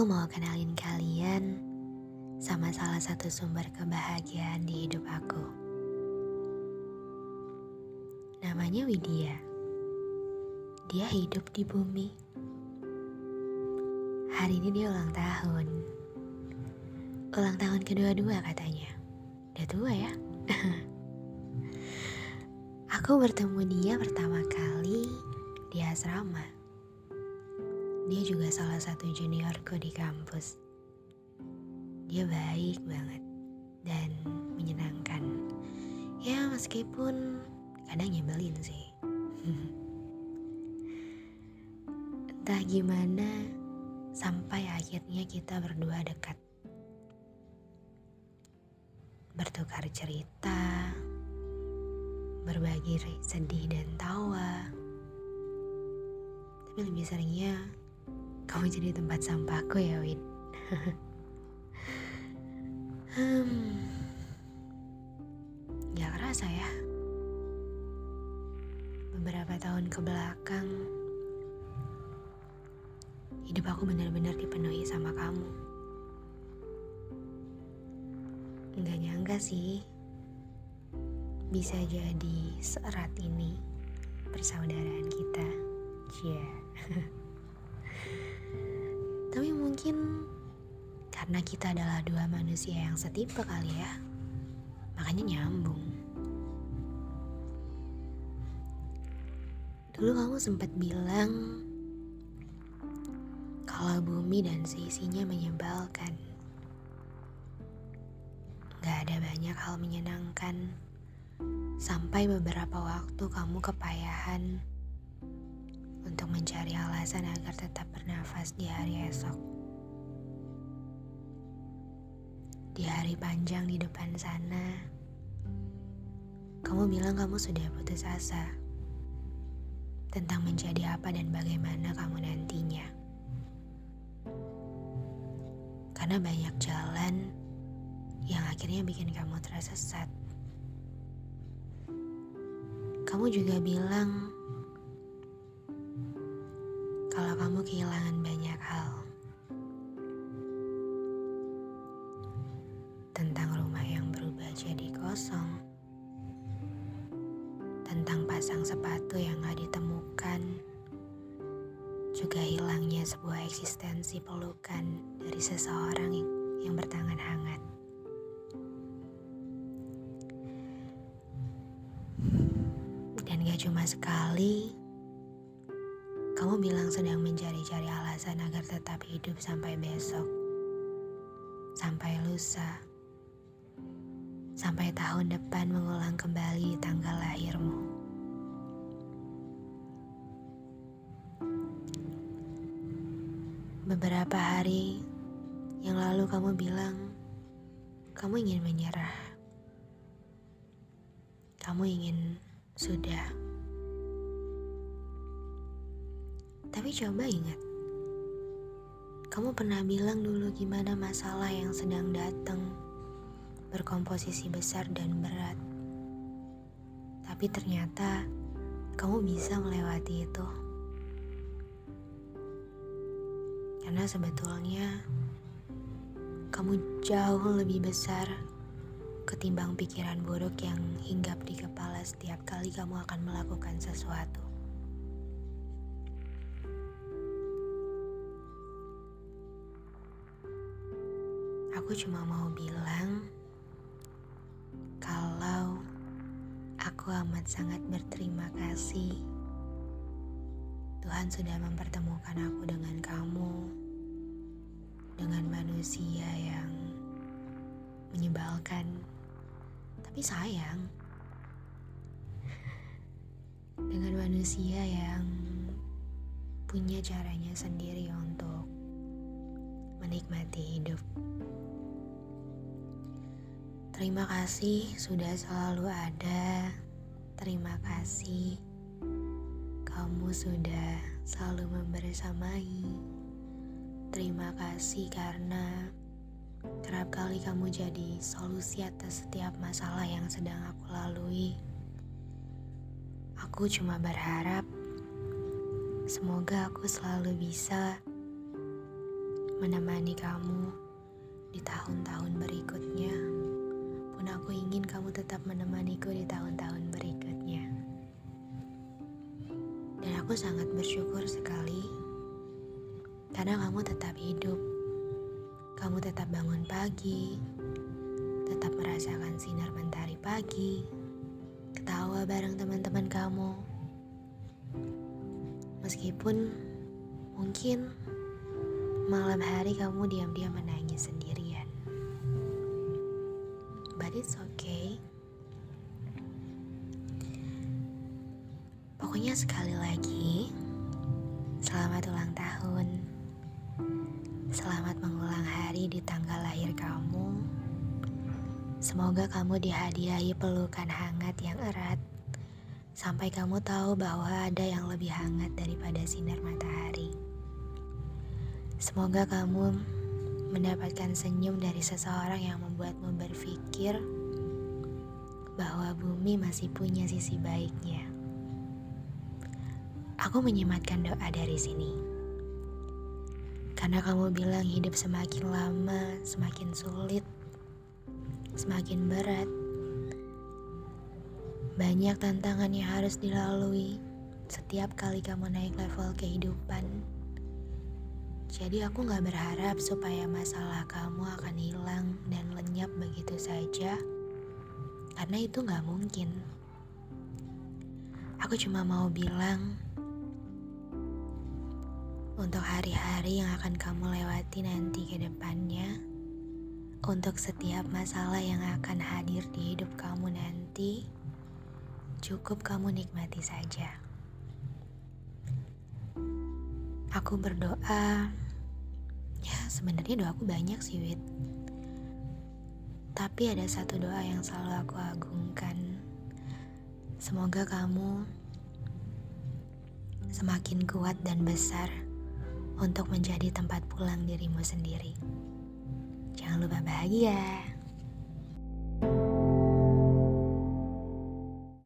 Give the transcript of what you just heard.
Aku mau kenalin kalian sama salah satu sumber kebahagiaan di hidup aku. Namanya Widya. Dia hidup di bumi. Hari ini dia ulang tahun. Ulang tahun kedua-dua katanya. Udah tua ya? Aku bertemu dia pertama kali di asrama. Dia juga salah satu juniorku di kampus. Dia baik banget dan menyenangkan. Ya meskipun kadang nyebelin sih. Entah gimana sampai akhirnya kita berdua dekat. Bertukar cerita, berbagi sedih dan tawa. Tapi lebih seringnya kamu jadi tempat sampahku ya, Win. Gak kerasa ya, beberapa tahun kebelakang hidup aku benar-benar dipenuhi sama kamu. Gak nyangka sih bisa jadi seerat ini persaudaraan kita. Tapi mungkin karena kita adalah dua manusia yang setipe kali ya, makanya nyambung. Dulu kamu sempat bilang kalau bumi dan seisinya menyebalkan. Gak ada banyak hal menyenangkan, sampai beberapa waktu kamu kepayahan untuk mencari alasan agar tetap bernafas di hari esok. Di hari panjang di depan sana, kamu bilang kamu sudah putus asa tentang menjadi apa dan bagaimana kamu nantinya. Karena banyak jalan yang akhirnya bikin kamu tersesat. Kamu juga bilang kalau kamu kehilangan banyak hal. Tentang rumah yang berubah jadi kosong, tentang pasang sepatu yang gak ditemukan, juga hilangnya sebuah eksistensi pelukan dari seseorang yang bertangan hangat. Dan gak cuma sekali, kamu bilang sedang mencari-cari alasan agar tetap hidup sampai besok, sampai lusa, sampai tahun depan mengulang kembali tanggal lahirmu. Beberapa hari yang lalu kamu bilang kamu ingin menyerah. Kamu ingin sudah. Tapi coba ingat, kamu pernah bilang dulu gimana masalah yang sedang datang berkomposisi besar dan berat. Tapi ternyata kamu bisa melewati itu. Karena sebetulnya kamu jauh lebih besar ketimbang pikiran buruk yang hinggap di kepala setiap kali kamu akan melakukan sesuatu. Aku cuma mau bilang kalau aku amat sangat berterima kasih Tuhan sudah mempertemukan aku dengan kamu, dengan manusia yang menyebalkan tapi sayang, dengan manusia yang punya caranya sendiri untuk menikmati hidup. Terima kasih sudah selalu ada. Terima kasih kamu sudah selalu membersamai. Terima kasih karena kerap kali kamu jadi solusi atas setiap masalah yang sedang aku lalui. Aku cuma berharap semoga aku selalu bisa menemani kamu di tahun-tahun berikutnya, pun aku ingin kamu tetap menemaniku di tahun-tahun berikutnya. Dan aku sangat bersyukur sekali karena kamu tetap hidup, kamu tetap bangun pagi, tetap merasakan sinar mentari pagi, ketawa bareng teman-teman kamu, meskipun mungkin malam hari kamu diam-diam menangis sendirian. But it's okay. Pokoknya sekali lagi, selamat ulang tahun. Selamat mengulang hari di tanggal lahir kamu. Semoga kamu dihadiahi pelukan hangat yang erat, sampai kamu tahu bahwa ada yang lebih hangat daripada sinar matahari. Semoga kamu mendapatkan senyum dari seseorang yang membuatmu berpikir bahwa bumi masih punya sisi baiknya. Aku menyematkan doa dari sini. Karena kamu bilang hidup semakin lama, semakin sulit, semakin berat. Banyak tantangan yang harus dilalui setiap kali kamu naik level kehidupan. Jadi aku gak berharap supaya masalah kamu akan hilang dan lenyap begitu saja, karena itu gak mungkin. Aku cuma mau bilang, untuk hari-hari yang akan kamu lewati nanti ke depannya, untuk setiap masalah yang akan hadir di hidup kamu nanti, cukup kamu nikmati saja. Aku berdoa, ya sebenarnya doaku banyak sih Wid, tapi ada satu doa yang selalu aku agungkan. Semoga kamu semakin kuat dan besar untuk menjadi tempat pulang dirimu sendiri. Jangan lupa bahagia.